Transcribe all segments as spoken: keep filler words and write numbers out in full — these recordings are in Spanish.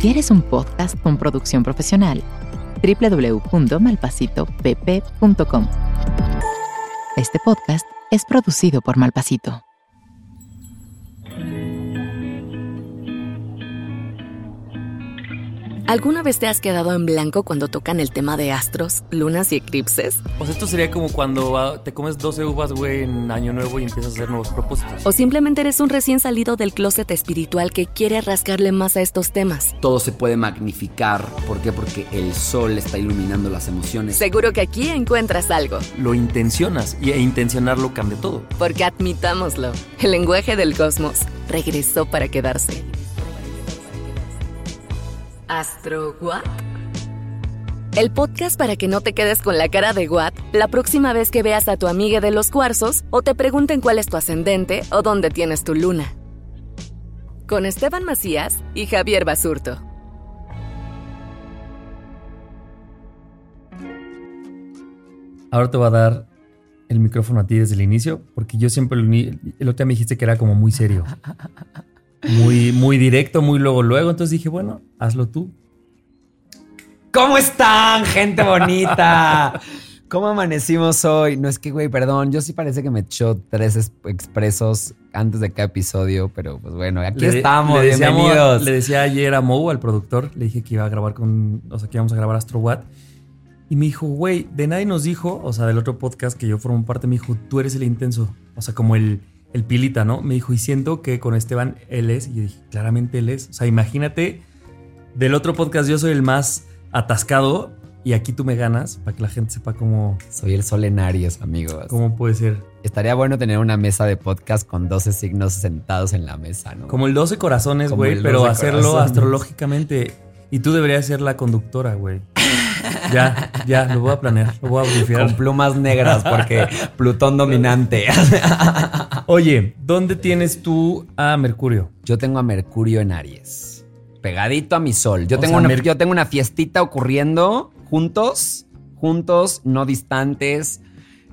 ¿Quieres un podcast con producción profesional? doble u doble u doble u punto malpasito p p punto com. Este podcast es producido por Malpasito. ¿Alguna vez te has quedado en blanco cuando tocan el tema de astros, lunas y eclipses? O sea, esto sería como cuando te comes doce uvas, güey, en Año Nuevo y empiezas a hacer nuevos propósitos. O simplemente eres un recién salido del closet espiritual que quiere rascarle más a estos temas. Todo se puede magnificar. ¿Por qué? Porque el sol está iluminando las emociones. Seguro que aquí encuentras algo. Lo intencionas y e intencionarlo cambia todo. Porque admitámoslo, el lenguaje del cosmos regresó para quedarse. Astro Guat, el podcast para que no te quedes con la cara de Guat la próxima vez que veas a tu amiga de los cuarzos o te pregunten cuál es tu ascendente o dónde tienes tu luna. Con Esteban Macías y Javier Basurto. Ahora te voy a dar el micrófono a ti desde el inicio, porque yo siempre lo uní. El otro día me dijiste que era como muy serio. Muy, muy directo, muy luego, luego. Entonces dije, bueno, hazlo tú. ¿Cómo están, gente bonita? ¿Cómo amanecimos hoy? No, es que, güey, perdón. Yo sí parece que me echó tres es- expresos antes de cada episodio, pero pues bueno, aquí le, estamos, le bienvenidos. Decíamos, le decía ayer a Mo, al productor, le dije que iba a grabar con, o sea, que íbamos a grabar Astro Guat. Y me dijo, güey, de nadie nos dijo, o sea, del otro podcast que yo formo parte, me dijo, tú eres el intenso. O sea, como el... El pilita, ¿no? Me dijo, y siento que con Esteban él es. Y yo dije, claramente él es. O sea, imagínate, del otro podcast yo soy el más atascado y aquí tú me ganas, para que la gente sepa cómo... Soy el sol en Aries, amigos. ¿Cómo puede ser? Estaría bueno tener una mesa de podcast con doce signos sentados en la mesa, ¿no? Como el doce corazones, güey, pero hacerlo corazones. Astrológicamente. Y tú deberías ser la conductora, güey. Ya, ya, lo voy a planear, lo voy a bufiar. Con plumas negras, porque Plutón dominante. Oye, ¿dónde tienes tú a Mercurio? Yo tengo a Mercurio en Aries, pegadito a mi sol. Yo, tengo, sea, una, Mer- yo tengo una fiestita ocurriendo juntos, juntos, no distantes,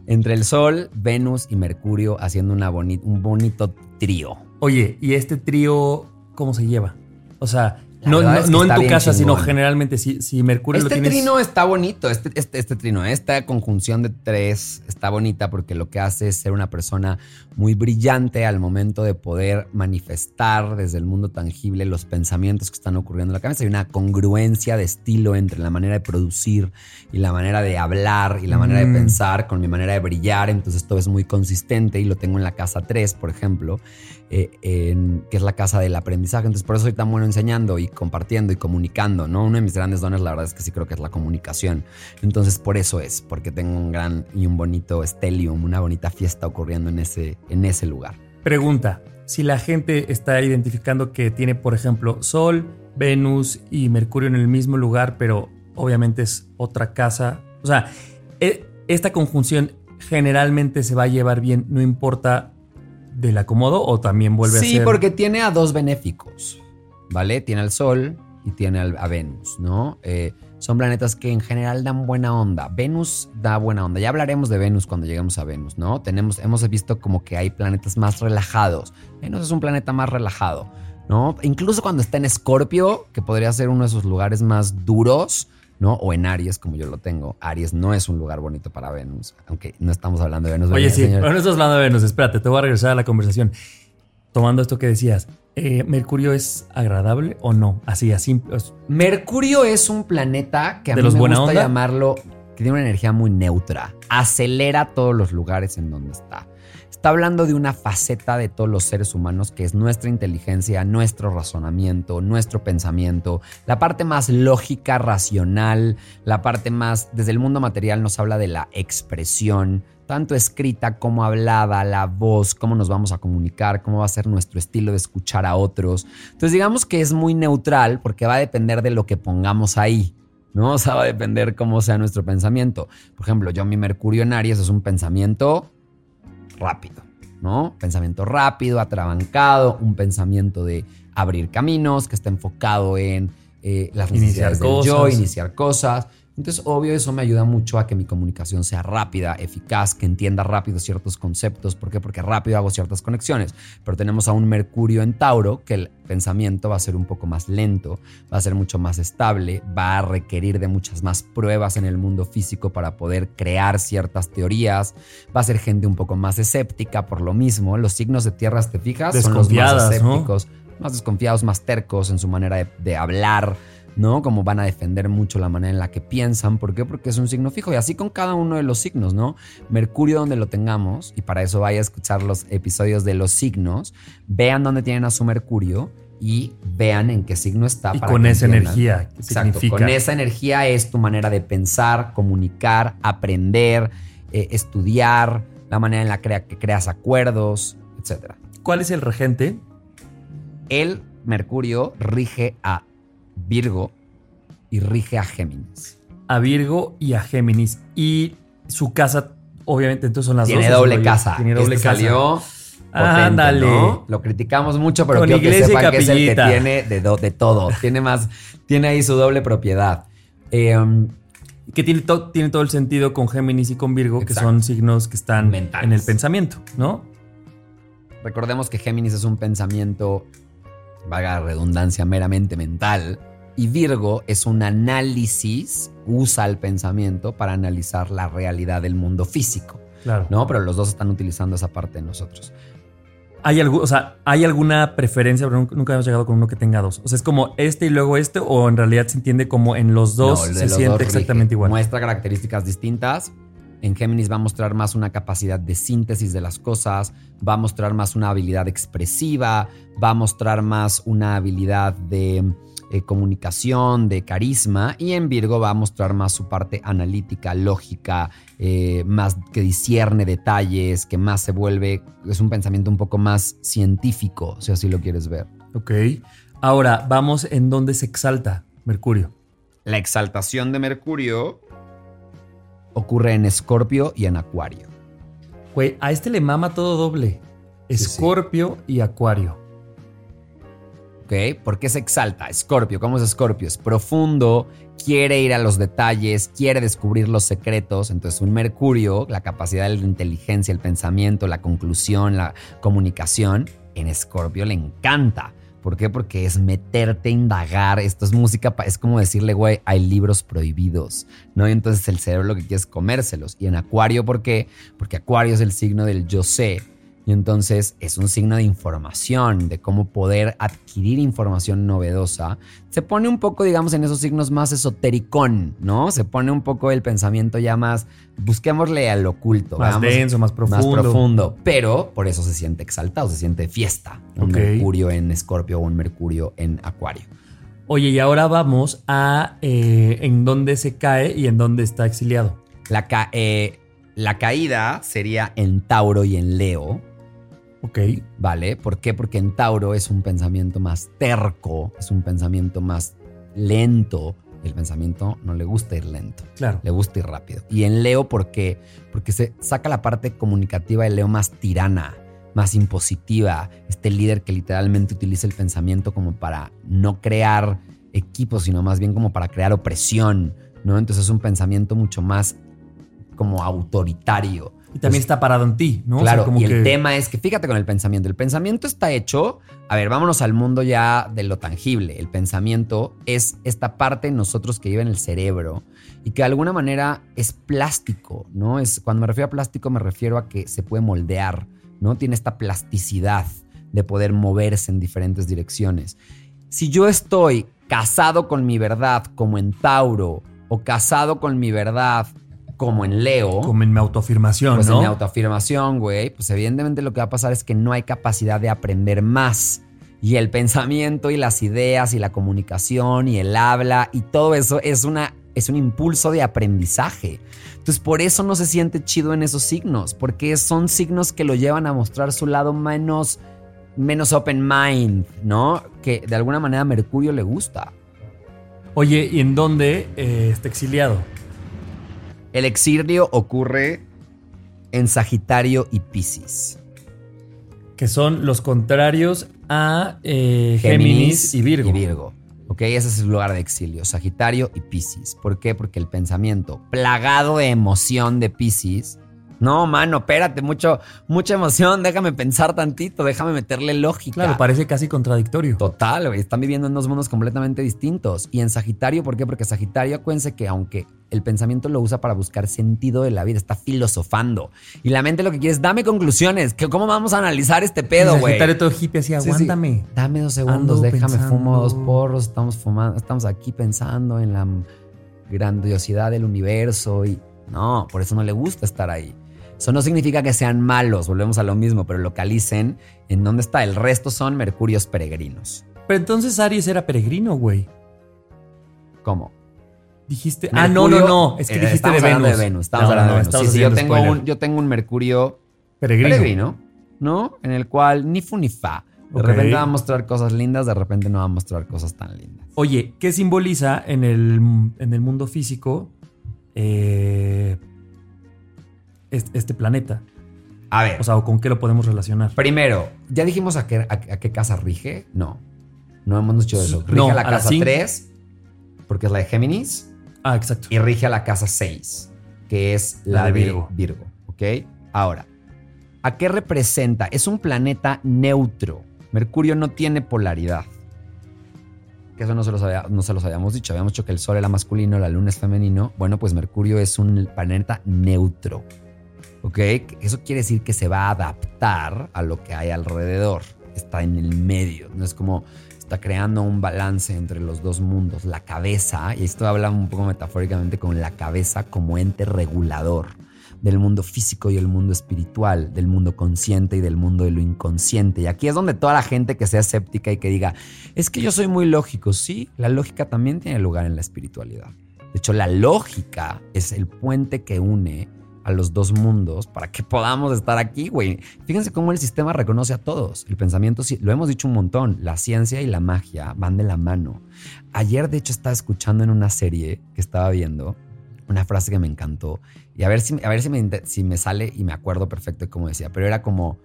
entre el sol, Venus y Mercurio, haciendo una boni- un bonito trío. Oye, ¿y este trío cómo se lleva? O sea... No, no, no en tu casa, chingón. Sino generalmente si, si Mercurio este lo tienes... Este trino está bonito, este, este, este trino, esta conjunción de tres está bonita porque lo que hace es ser una persona muy brillante al momento de poder manifestar desde el mundo tangible los pensamientos que están ocurriendo en la cabeza. Hay una congruencia de estilo entre la manera de producir y la manera de hablar y la manera mm. de pensar con mi manera de brillar. Entonces todo es muy consistente y lo tengo en la casa tres, por ejemplo, eh, en, que es la casa del aprendizaje. Entonces por eso soy tan bueno enseñando y compartiendo y comunicando, ¿no? Uno de mis grandes dones, la verdad es que sí creo que es la comunicación. Entonces, por eso es, porque tengo un gran y un bonito stellium, una bonita fiesta ocurriendo en ese, en ese lugar. Pregunta, si la gente está identificando que tiene, por ejemplo, Sol, Venus y Mercurio en el mismo lugar, pero obviamente es otra casa. O sea, esta conjunción generalmente se va a llevar bien, no importa del acomodo o también vuelve sí, a ser... Sí, porque tiene a dos benéficos. ¿Vale? Tiene al Sol y tiene al, a Venus, ¿no? Eh, son planetas que en general dan buena onda. Venus da buena onda. Ya hablaremos de Venus cuando lleguemos a Venus, ¿no? Tenemos, hemos visto como que hay planetas más relajados. Venus es un planeta más relajado, ¿no? Incluso cuando está en Escorpio, que podría ser uno de sus lugares más duros, ¿no? O en Aries, como yo lo tengo. Aries no es un lugar bonito para Venus, aunque no estamos hablando de Venus. Oye, Venus, sí, señor. Pero no estás hablando de Venus. Espérate, te voy a regresar a la conversación. Tomando esto que decías, eh, ¿Mercurio es agradable o no? Así, así. Mercurio es un planeta que a mí me gusta llamarlo tiene una energía muy neutra. Acelera todos los lugares en donde está. Está hablando de una faceta de todos los seres humanos que es nuestra inteligencia, nuestro razonamiento, nuestro pensamiento, la parte más lógica, racional, la parte más, desde el mundo material nos habla de la expresión, tanto escrita como hablada, la voz, cómo nos vamos a comunicar, cómo va a ser nuestro estilo de escuchar a otros. Entonces digamos que es muy neutral porque va a depender de lo que pongamos ahí, ¿no? O sea, va a depender cómo sea nuestro pensamiento. Por ejemplo, yo mi Mercurio en Aries es un pensamiento rápido, ¿no? Pensamiento rápido, atrabancado, un pensamiento de abrir caminos, que está enfocado en eh, las iniciar necesidades cosas. Del yo, iniciar cosas. Entonces, obvio, eso me ayuda mucho a que mi comunicación sea rápida, eficaz, que entienda rápido ciertos conceptos. ¿Por qué? Porque rápido hago ciertas conexiones. Pero tenemos a un Mercurio en Tauro, que el pensamiento va a ser un poco más lento, va a ser mucho más estable, va a requerir de muchas más pruebas en el mundo físico para poder crear ciertas teorías. Va a ser gente un poco más escéptica por lo mismo. Los signos de tierra, ¿te fijas? Son los más escépticos, ¿no? Más desconfiados, más tercos en su manera de, de hablar, ¿no? Como van a defender mucho la manera en la que piensan. ¿Por qué? Porque es un signo fijo. Y así con cada uno de los signos, ¿no? Mercurio, donde lo tengamos, y para eso vaya a escuchar los episodios de los signos, vean dónde tienen a su Mercurio y vean en qué signo está. Y para con esa entiendan. Energía. Exacto. Significa. Con esa energía es tu manera de pensar, comunicar, aprender, eh, estudiar, la manera en la que, crea, que creas acuerdos, etcétera. ¿Cuál es el regente? El Mercurio rige a Virgo y rige a Géminis. A Virgo y a Géminis. Y su casa, obviamente, entonces son las dos. Tiene doble casa. Tiene doble casa. Salió ándale. ¿No? Lo criticamos mucho, pero quiero que sepan que es el que tiene de, do, de todo. Tiene más, tiene ahí su doble propiedad. Eh, que tiene, to, tiene todo el sentido con Géminis y con Virgo, exacto, que son signos que están mentales, en el pensamiento, ¿no? Recordemos que Géminis es un pensamiento, vaga redundancia, meramente mental. Y Virgo es un análisis, usa el pensamiento para analizar la realidad del mundo físico. Claro. ¿No? Pero los dos están utilizando esa parte de nosotros. ¿Hay, algo, o sea, ¿hay alguna preferencia? Pero nunca hemos llegado con uno que tenga dos. O sea, ¿es como este y luego este? ¿O en realidad se entiende como en los dos no, se los siente dos exactamente igual? Muestra características distintas. En Géminis va a mostrar más una capacidad de síntesis de las cosas, va a mostrar más una habilidad expresiva, va a mostrar más una habilidad de eh, comunicación, de carisma. Y en Virgo va a mostrar más su parte analítica, lógica, eh, más que discierne detalles, que más se vuelve, es un pensamiento un poco más científico, si así lo quieres ver. Ok. Ahora, vamos en dónde se exalta Mercurio. La exaltación de Mercurio ocurre en Escorpio y en Acuario. Güey, a este le mama todo doble. Escorpio sí, sí. y Acuario. Ok, ¿por qué se exalta? Escorpio, ¿cómo es Escorpio? Es profundo, quiere ir a los detalles, quiere descubrir los secretos. Entonces un Mercurio, la capacidad de la inteligencia, el pensamiento, la conclusión, la comunicación, en Escorpio le encanta. ¿Por qué? Porque es meterte, indagar. Esto es música, pa- es como decirle, güey, hay libros prohibidos, ¿no? Y entonces el cerebro lo que quiere es comérselos. Y en Acuario, ¿por qué? Porque Acuario es el signo del yo sé. Y entonces es un signo de información, de cómo poder adquirir información novedosa. Se pone un poco, digamos, en esos signos más esotericón, ¿no? Se pone un poco el pensamiento ya más, busquémosle al oculto. Más vamos, denso, más profundo. Más profundo, pero por eso se siente exaltado, se siente fiesta. Un okay. Mercurio en Escorpio o un Mercurio en Acuario. Oye, y ahora vamos a eh, en dónde se cae y en dónde está exiliado. La, ca- eh, la caída sería en Tauro y en Leo. Ok. Vale, ¿por qué? Porque en Tauro es un pensamiento más terco, es un pensamiento más lento. El pensamiento no le gusta ir lento. Claro. Le gusta ir rápido. Y en Leo, ¿por qué? Porque se saca la parte comunicativa de Leo más tirana, más impositiva. Este líder que literalmente utiliza el pensamiento como para no crear equipos, sino más bien como para crear opresión, ¿no? Entonces es un pensamiento mucho más como autoritario. Y también pues, está parado en ti, ¿no? Claro, o sea, como y el que... tema es que fíjate con el pensamiento. El pensamiento está hecho... A ver, vámonos al mundo ya de lo tangible. El pensamiento es esta parte de nosotros que vive en el cerebro y que de alguna manera es plástico, ¿no? Es, cuando me refiero a plástico me refiero a que se puede moldear, ¿no? Tiene esta plasticidad de poder moverse en diferentes direcciones. Si yo estoy casado con mi verdad como en Tauro o casado con mi verdad como en Leo. Como en mi autoafirmación, pues, ¿no? Pues en mi autoafirmación, güey. Pues evidentemente lo que va a pasar es que no hay capacidad de aprender más. Y el pensamiento y las ideas y la comunicación y el habla y todo eso es una... es un impulso de aprendizaje. Entonces, por eso no se siente chido en esos signos, porque son signos que lo llevan a mostrar su lado menos, menos open mind, ¿no? Que de alguna manera a Mercurio le gusta. Oye, ¿y en dónde eh, está exiliado? El exilio ocurre en Sagitario y Piscis, que son los contrarios a eh, Géminis, Géminis y Virgo. Y Virgo. Ok, ese es el lugar de exilio, Sagitario y Piscis. ¿Por qué? Porque el pensamiento plagado de emoción de Piscis. No, mano, espérate, mucho, mucha emoción, déjame pensar tantito, déjame meterle lógica. Claro, parece casi contradictorio. Total, güey, están viviendo en dos mundos completamente distintos. Y en Sagitario, ¿por qué? Porque Sagitario, acuérdense que aunque el pensamiento lo usa para buscar sentido de la vida, está filosofando. Y la mente lo que quiere es, dame conclusiones, que ¿cómo vamos a analizar este pedo, güey? Sagitario todo hippie así, aguántame. Sí, sí. Dame dos segundos, Ando déjame pensando. Fumo dos porros, estamos fumando, estamos aquí pensando en la grandiosidad del universo y... No, por eso no le gusta estar ahí. Eso no significa que sean malos, volvemos a lo mismo, pero localicen en dónde está. El resto son mercurios peregrinos. Pero entonces Aries era peregrino, güey. ¿Cómo? Dijiste... Mercurio, ah, no, no, no. Es que eh, dijiste de Venus. de Venus. Estamos no, hablando no, de Venus. Sí, sí, yo tengo, un, yo tengo un mercurio peregrino. peregrino, ¿no? En el cual ni fu ni fa. De okay. repente va a mostrar cosas lindas, de repente no va a mostrar cosas tan lindas. Oye, ¿qué simboliza en el, en el mundo físico... Eh, este planeta? A ver. O sea, ¿con qué lo podemos relacionar? Primero, ¿ya dijimos a qué, a, a qué casa rige? No. No hemos dicho eso. Rige no, a la casa a la tres, porque es la de Géminis. Ah, exacto. Y rige a la casa seis, que es la, la de Virgo. Virgo. ¿Ok? Ahora, ¿a qué representa? Es un planeta neutro. Mercurio no tiene polaridad. Que eso no se, los había, no se los habíamos dicho. Habíamos dicho que el Sol era masculino, la Luna es femenino. Bueno, pues Mercurio es un planeta neutro, ¿ok? Eso quiere decir que se va a adaptar a lo que hay alrededor. Está en el medio, no es como... Está creando un balance entre los dos mundos. La cabeza, y esto habla un poco metafóricamente con la cabeza como ente regulador del mundo físico y el mundo espiritual, del mundo consciente y del mundo de lo inconsciente. Y aquí es donde toda la gente que sea escéptica y que diga, es que yo soy muy lógico. Sí, la lógica también tiene lugar en la espiritualidad. De hecho, la lógica es el puente que une a los dos mundos para que podamos estar aquí, güey. Fíjense cómo el sistema reconoce a todos. El pensamiento, lo hemos dicho un montón, la ciencia y la magia van de la mano. Ayer, de hecho, estaba escuchando en una serie que estaba viendo una frase que me encantó. Y a ver si, a ver si, me, si me sale y me acuerdo perfecto de cómo decía. Pero era como,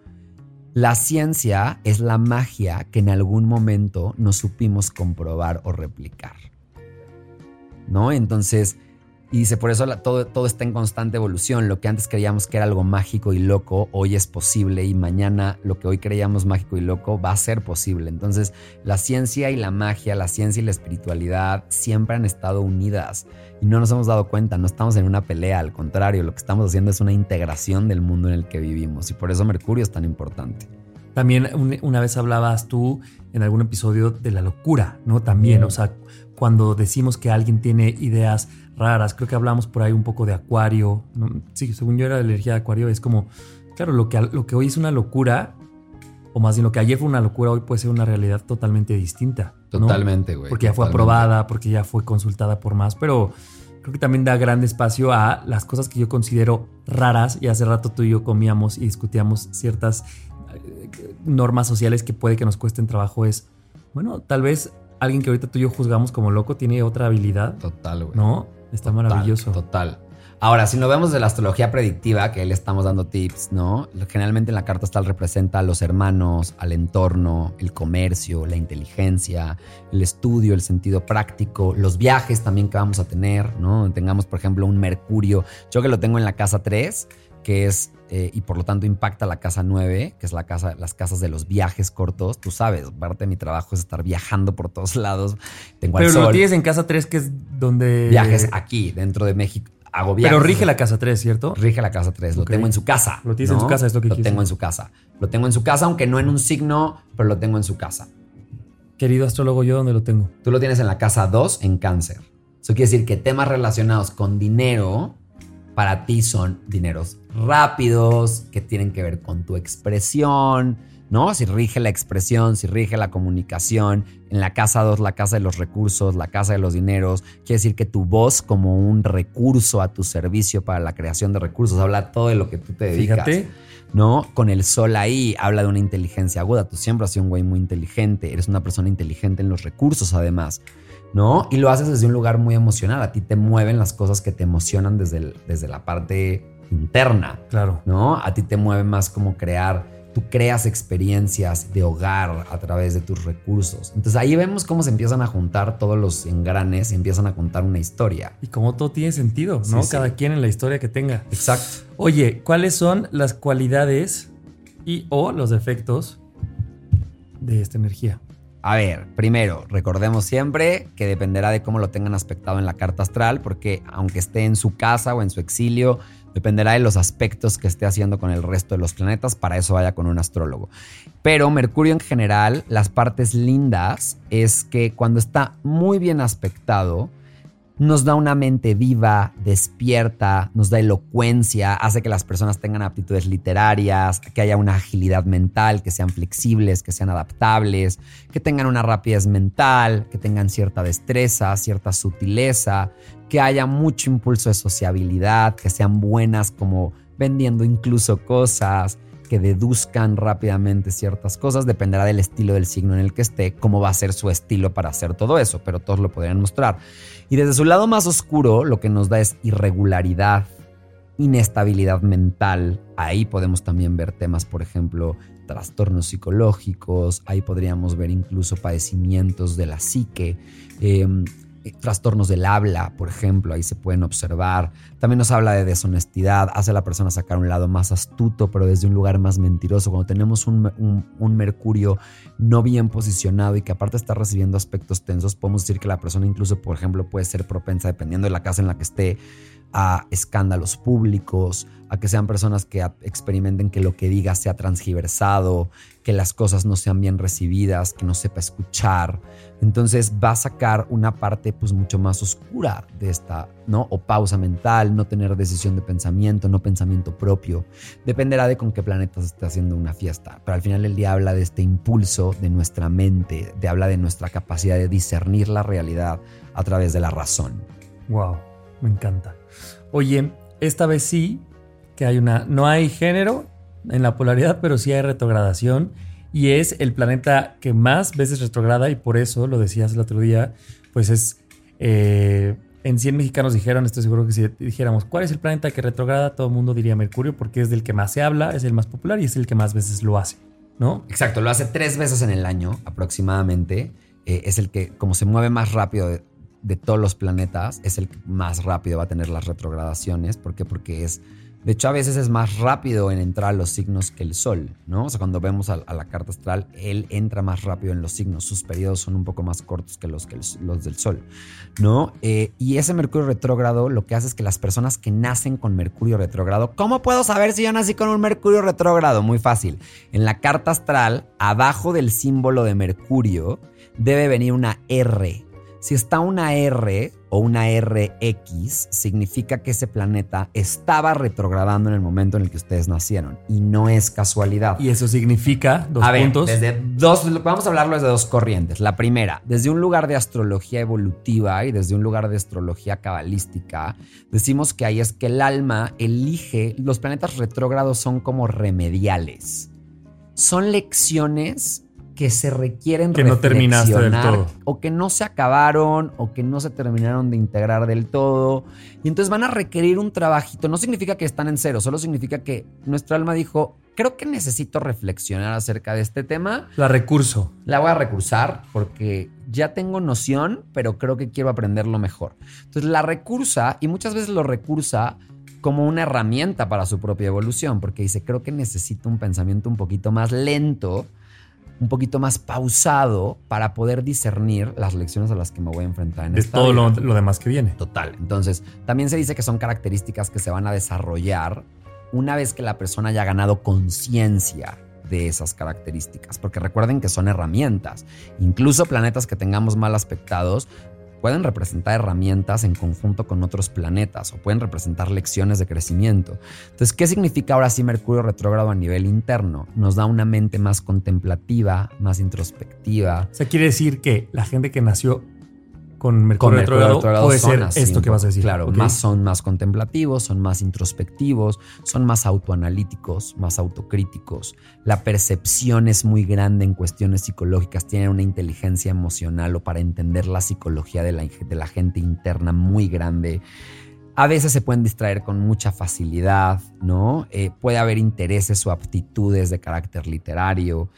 la ciencia es la magia que en algún momento no supimos comprobar o replicar, ¿no? Entonces, y dice, por eso la, todo, todo está en constante evolución. Lo que antes creíamos que era algo mágico y loco, hoy es posible. Y mañana lo que hoy creíamos mágico y loco va a ser posible. Entonces, la ciencia y la magia, la ciencia y la espiritualidad siempre han estado unidas. No nos hemos dado cuenta, no estamos en una pelea, al contrario, lo que estamos haciendo es una integración del mundo en el que vivimos y por eso Mercurio es tan importante. También una vez hablabas tú en algún episodio de la locura, ¿no? También, sí. O sea, cuando decimos que alguien tiene ideas raras, creo que hablamos por ahí un poco de Acuario, ¿no? Sí, según yo era la energía de Acuario, es como, claro, lo que, lo que hoy es una locura, o más bien lo que ayer fue una locura, hoy puede ser una realidad totalmente distinta, ¿no? Totalmente, güey. Porque ya fue totalmente aprobada, porque ya fue consultada por más, pero creo que también da gran espacio a las cosas que yo considero raras. Y hace rato tú y yo comíamos y discutíamos ciertas normas sociales que puede que nos cuesten trabajo. Es, bueno, tal vez alguien que ahorita tú y yo juzgamos como loco tiene otra habilidad. Total, güey. ¿No? Está total, maravilloso. Total. Ahora, si lo vemos de la astrología predictiva, que le estamos dando tips, ¿no? Generalmente en la carta astral representa a los hermanos, al entorno, el comercio, la inteligencia, el estudio, el sentido práctico, los viajes también que vamos a tener, ¿no? Tengamos, por ejemplo, un Mercurio. Yo que lo tengo en la casa tres, que es, eh, y por lo tanto impacta la casa nueve, que es la casa, las casas de los viajes cortos. Tú sabes, parte de mi trabajo es estar viajando por todos lados. Tengo Pero al sol. Lo tienes en casa tres, que es donde... Viajes aquí, dentro de México. Hago viajes. Pero rige la casa tres, ¿cierto? Rige la casa tres. Okay. Lo tengo en su casa. Lo tienes, ¿no?, en su casa, es lo que Lo quise. tengo en su casa. Lo tengo en su casa, aunque no en un signo, pero lo tengo en su casa. Querido astrólogo, ¿yo dónde lo tengo? Tú lo tienes en la casa dos, en Cáncer. Eso quiere decir que temas relacionados con dinero para ti son dineros rápidos, que tienen que ver con tu expresión, ¿no? Si rige la expresión, si rige la comunicación, en la casa dos, la casa de los recursos, la casa de los dineros, quiere decir que tu voz como un recurso a tu servicio para la creación de recursos, habla todo de lo que tú te dedicas. Fíjate. ¿No? Con el sol ahí, habla de una inteligencia aguda. Tú siempre has sido un güey muy inteligente, eres una persona inteligente en los recursos además, ¿no? Y lo haces desde un lugar muy emocional. A ti te mueven las cosas que te emocionan desde, el, desde la parte interna. Claro. ¿No? A ti te mueve más como crear. Tú creas experiencias de hogar a través de tus recursos. Entonces ahí vemos cómo se empiezan a juntar todos los engranes y empiezan a contar una historia. Y cómo todo tiene sentido, ¿no? Sí, cada sí. quien en la historia que tenga. Exacto. Oye, ¿cuáles son las cualidades y o los defectos de esta energía? A ver, primero, recordemos siempre que dependerá de cómo lo tengan aspectado en la carta astral, porque aunque esté en su casa o en su exilio, dependerá de los aspectos que esté haciendo con el resto de los planetas. Para eso vaya con un astrólogo. Pero Mercurio en general, las partes lindas es que cuando está muy bien aspectado, nos da una mente viva, despierta, nos da elocuencia, hace que las personas tengan aptitudes literarias, que haya una agilidad mental, que sean flexibles, que sean adaptables, que tengan una rapidez mental, que tengan cierta destreza, cierta sutileza, que haya mucho impulso de sociabilidad, que sean buenas como vendiendo incluso cosas, que deduzcan rápidamente ciertas cosas. Dependerá del estilo del signo en el que esté, cómo va a ser su estilo para hacer todo eso, pero todos lo podrían mostrar. Y desde su lado más oscuro, lo que nos da es irregularidad, inestabilidad mental. Ahí podemos también ver temas, por ejemplo, trastornos psicológicos. Ahí podríamos ver incluso padecimientos de la psique, eh, trastornos del habla, por ejemplo, ahí se pueden observar. También nos habla de deshonestidad, hace a la persona sacar un lado más astuto, pero desde un lugar más mentiroso. Cuando tenemos un, un, un Mercurio no bien posicionado y que aparte está recibiendo aspectos tensos, podemos decir que la persona incluso, por ejemplo, puede ser propensa, dependiendo de la casa en la que esté, a escándalos públicos, a que sean personas que experimenten que lo que diga sea transgiversado, que las cosas no sean bien recibidas, que no sepa escuchar. Entonces va a sacar una parte pues mucho más oscura de esta, ¿no? O pausa mental, no tener decisión de pensamiento, no pensamiento propio. Dependerá de con qué planetas esté haciendo una fiesta. Pero al final del día habla de este impulso de nuestra mente, de habla de nuestra capacidad de discernir la realidad a través de la razón. Wow, me encanta. Oye, esta vez sí que hay una, no hay género en la polaridad, pero sí hay retrogradación y es el planeta que más veces retrograda y por eso, lo decías el otro día, pues es, eh, en cien mexicanos dijeron, estoy seguro que si dijéramos cuál es el planeta que retrograda, todo el mundo diría Mercurio porque es del que más se habla, es el más popular y es el que más veces lo hace, ¿no? Exacto, lo hace tres veces en el año aproximadamente, eh, es el que como se mueve más rápido de, de todos los planetas, es el que más rápido va a tener las retrogradaciones. ¿Por qué? Porque es... De hecho, a veces es más rápido en entrar a los signos que el Sol, ¿no? O sea, cuando vemos a, a la carta astral, él entra más rápido en los signos. Sus periodos son un poco más cortos que los, que el, los del Sol, ¿no? Eh, y ese Mercurio retrógrado lo que hace es que las personas que nacen con Mercurio retrógrado... ¿Cómo puedo saber si yo nací con un Mercurio retrógrado? Muy fácil. En la carta astral, abajo del símbolo de Mercurio, debe venir una erre. Si está una erre o una erre equis, significa que ese planeta estaba retrogradando en el momento en el que ustedes nacieron. Y no es casualidad. Y eso significa dos a puntos. Ver, desde dos, vamos a hablarlo desde dos corrientes. La primera, desde un lugar de astrología evolutiva y desde un lugar de astrología cabalística, decimos que ahí es que el alma elige, los planetas retrógrados son como remediales. Son lecciones que se requieren que no terminaste del todo, o que no se acabaron o que no se terminaron de integrar del todo y entonces van a requerir un trabajito. No significa que están en cero, solo significa que nuestra alma dijo, creo que necesito reflexionar acerca de este tema. La recurso. La voy a recursar porque ya tengo noción, pero creo que quiero aprenderlo mejor. Entonces la recursa y muchas veces lo recursa como una herramienta para su propia evolución porque dice, creo que necesito un pensamiento un poquito más lento, un poquito más pausado para poder discernir las lecciones a las que me voy a enfrentar en es esta vida. Es todo lo, lo demás que viene. Total. Entonces, también se dice que son características que se van a desarrollar una vez que la persona haya ganado conciencia de esas características. Porque recuerden que son herramientas. Incluso planetas que tengamos mal aspectados pueden representar herramientas en conjunto con otros planetas o pueden representar lecciones de crecimiento. Entonces, ¿qué significa ahora sí Mercurio retrógrado a nivel interno? Nos da una mente más contemplativa, más introspectiva. O sea, quiere decir que la gente que nació con Mercurio retrógrado puede ser así, esto que vas a decir. Claro, okay. Más son más contemplativos, son más introspectivos, son más autoanalíticos, más autocríticos. La percepción es muy grande en cuestiones psicológicas. Tienen una inteligencia emocional o para entender la psicología de la, de la gente interna muy grande. A veces se pueden distraer con mucha facilidad, ¿no? Eh, puede haber intereses o aptitudes de carácter literario.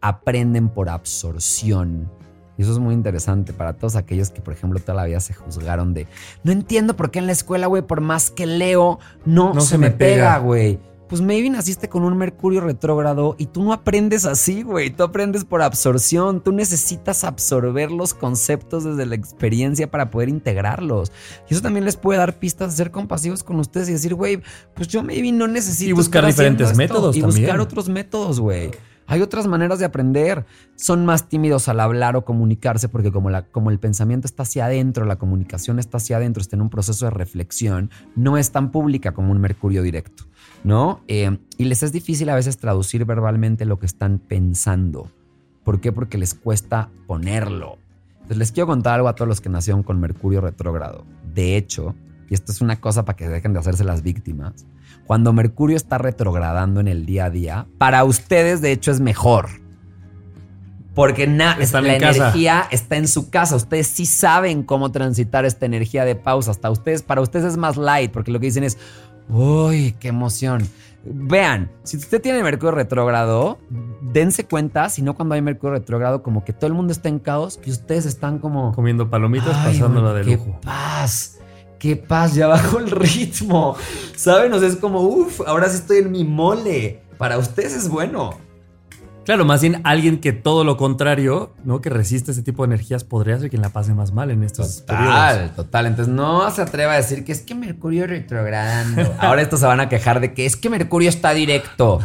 Aprenden por absorción. Y eso es muy interesante para todos aquellos que, por ejemplo, toda la vida se juzgaron de no entiendo por qué en la escuela, güey, por más que leo, no, no se, se me pega, güey. Pues maybe naciste con un Mercurio retrógrado y tú no aprendes así, güey. Tú aprendes por absorción. Tú necesitas absorber los conceptos desde la experiencia para poder integrarlos. Y eso también les puede dar pistas de ser compasivos con ustedes y decir, güey, pues yo maybe no necesito. Y buscar diferentes métodos y también. Y buscar otros métodos, güey. Hay otras maneras de aprender. Son más tímidos al hablar o comunicarse porque como, la, como el pensamiento está hacia adentro, la comunicación está hacia adentro, está en un proceso de reflexión, no es tan pública como un Mercurio directo, ¿no? Eh, y les es difícil a veces traducir verbalmente lo que están pensando. ¿Por qué? Porque les cuesta ponerlo. Entonces les quiero contar algo a todos los que nacieron con Mercurio retrógrado. De hecho, y esto es una cosa para que dejen de hacerse las víctimas, cuando Mercurio está retrogradando en el día a día, para ustedes de hecho es mejor. Porque na, la energía está en su casa. Ustedes sí saben cómo transitar esta energía de pausa. Hasta ustedes, para ustedes es más light, porque lo que dicen es, uy, qué emoción. Vean, si usted tiene Mercurio retrógrado, dense cuenta, si no cuando hay Mercurio retrógrado, como que todo el mundo está en caos y ustedes están como... comiendo palomitas, ay, pasándola de lujo. ¡Qué paz! ¡Qué paz! Ya bajó el ritmo. ¿Saben? O sea, es como, uff, ahora sí estoy en mi mole. Para ustedes es bueno. Claro, más bien alguien que todo lo contrario, ¿no? Que resiste ese tipo de energías podría ser quien la pase más mal en estos total, periodos. Total. Entonces no se atreva a decir que es que Mercurio retrogradando. Ahora estos se van a quejar de que es que Mercurio está directo.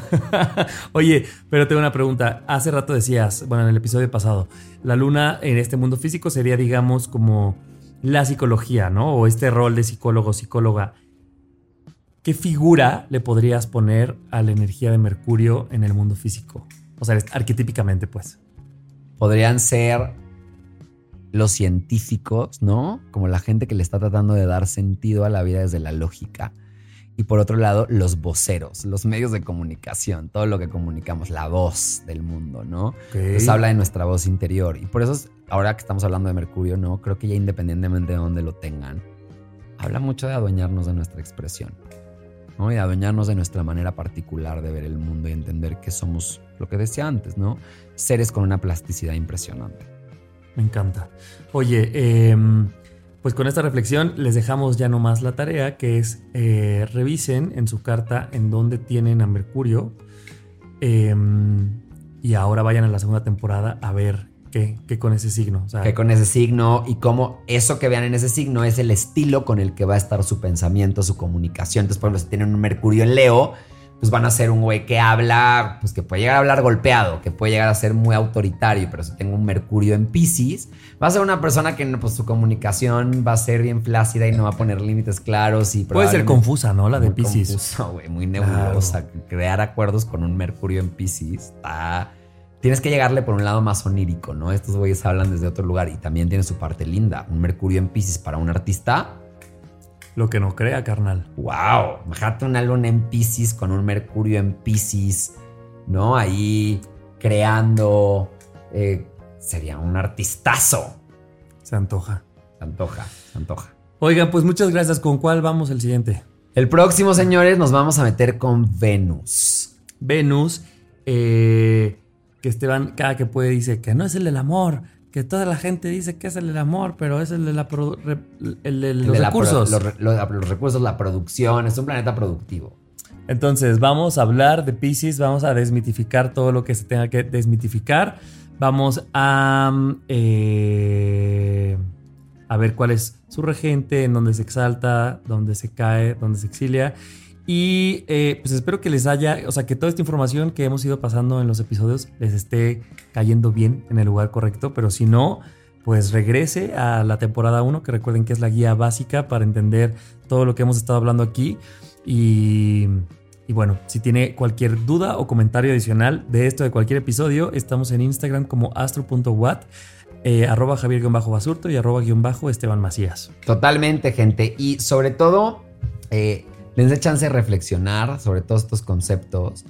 Oye, pero tengo una pregunta. Hace rato decías, bueno, en el episodio pasado, la luna en este mundo físico sería, digamos, como la psicología, ¿no? O este rol de psicólogo, psicóloga. ¿Qué figura le podrías poner a la energía de Mercurio en el mundo físico? O sea, arquetípicamente, pues. Podrían ser los científicos, ¿no? Como la gente que le está tratando de dar sentido a la vida desde la lógica. Y por otro lado, los voceros, los medios de comunicación, todo lo que comunicamos, la voz del mundo, ¿no? Okay. Nos habla de nuestra voz interior. Y por eso, ahora que estamos hablando de Mercurio, ¿no? Creo que ya independientemente de dónde lo tengan, habla mucho de adueñarnos de nuestra expresión, ¿no? Y adueñarnos de nuestra manera particular de ver el mundo y entender que somos, lo que decía antes, ¿no? Seres con una plasticidad impresionante. Me encanta. Oye, eh, pues con esta reflexión les dejamos ya nomás la tarea, que es eh, revisen en su carta en dónde tienen a Mercurio. Eh, y ahora vayan a la segunda temporada a ver qué, qué con ese signo. O sea, qué con ese signo y cómo eso que vean en ese signo es el estilo con el que va a estar su pensamiento, su comunicación. Entonces, por ejemplo, si tienen un Mercurio en Leo, pues van a ser un güey que habla, pues que puede llegar a hablar golpeado, que puede llegar a ser muy autoritario, pero si tengo un Mercurio en Piscis, va a ser una persona que pues, su comunicación va a ser bien flácida y no va a poner límites claros. Y puede ser confusa, ¿no? La de Piscis. Confusa, güey, muy nebulosa. Claro. Crear acuerdos con un Mercurio en Piscis está... Tienes que llegarle por un lado más onírico, ¿no? Estos güeyes hablan desde otro lugar y también tiene su parte linda. Un Mercurio en Piscis para un artista... Lo que no crea, carnal. ¡Wow! Imagínate una luna en Piscis con un Mercurio en Piscis, ¿no? Ahí creando. Eh, sería un artistazo. Se antoja. Se antoja, se antoja. Oigan, pues muchas gracias. ¿Con cuál vamos el siguiente? El próximo, señores, nos vamos a meter con Venus. Venus, eh, que Esteban cada que puede dice que no es el del amor. Que toda la gente dice que es el del amor, pero es el de, la pro, el de los el de recursos. La pro, los, los, los recursos, la producción, es un planeta productivo. Entonces, vamos a hablar de Piscis, vamos a desmitificar todo lo que se tenga que desmitificar. Vamos a, eh, a ver cuál es su regente, en dónde se exalta, dónde se cae, dónde se exilia. Y eh, pues espero que les haya, o sea, que toda esta información que hemos ido pasando en los episodios les esté cayendo bien en el lugar correcto, pero si no, pues regrese a la temporada uno, que recuerden que es la guía básica para entender todo lo que hemos estado hablando aquí. Y, y bueno, si tiene cualquier duda o comentario adicional de esto, de cualquier episodio, estamos en Instagram como astro punto guat, eh, arroba javier-basurto y arroba guión bajo Esteban Macías. Totalmente, gente. Y sobre todo, eh, les dé chance de reflexionar sobre todos estos conceptos.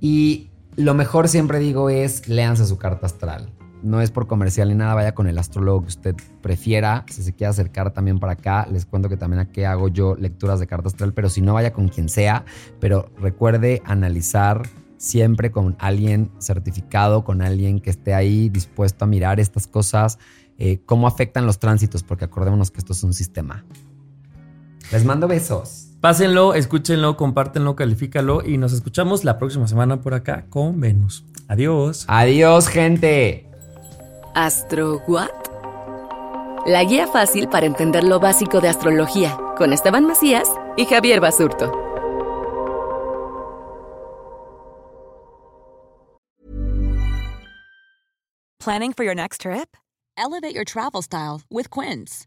Y lo mejor, siempre digo, es léanse su carta astral. No es por comercial ni nada, vaya con el astrólogo que usted prefiera. Si se quiere acercar también para acá, les cuento que también aquí hago yo lecturas de carta astral, pero si no, vaya con quien sea. Pero recuerde analizar siempre con alguien certificado, con alguien que esté ahí dispuesto a mirar estas cosas, eh, cómo afectan los tránsitos, porque acordémonos que esto es un sistema. Les mando besos. Pásenlo, escúchenlo, compártenlo, califícalo y nos escuchamos la próxima semana por acá con Venus. Adiós. Adiós, gente. Astro Guat, la guía fácil para entender lo básico de astrología, con Esteban Macías y Javier Basurto. Planning for your next trip? Elevate your travel style with Quince.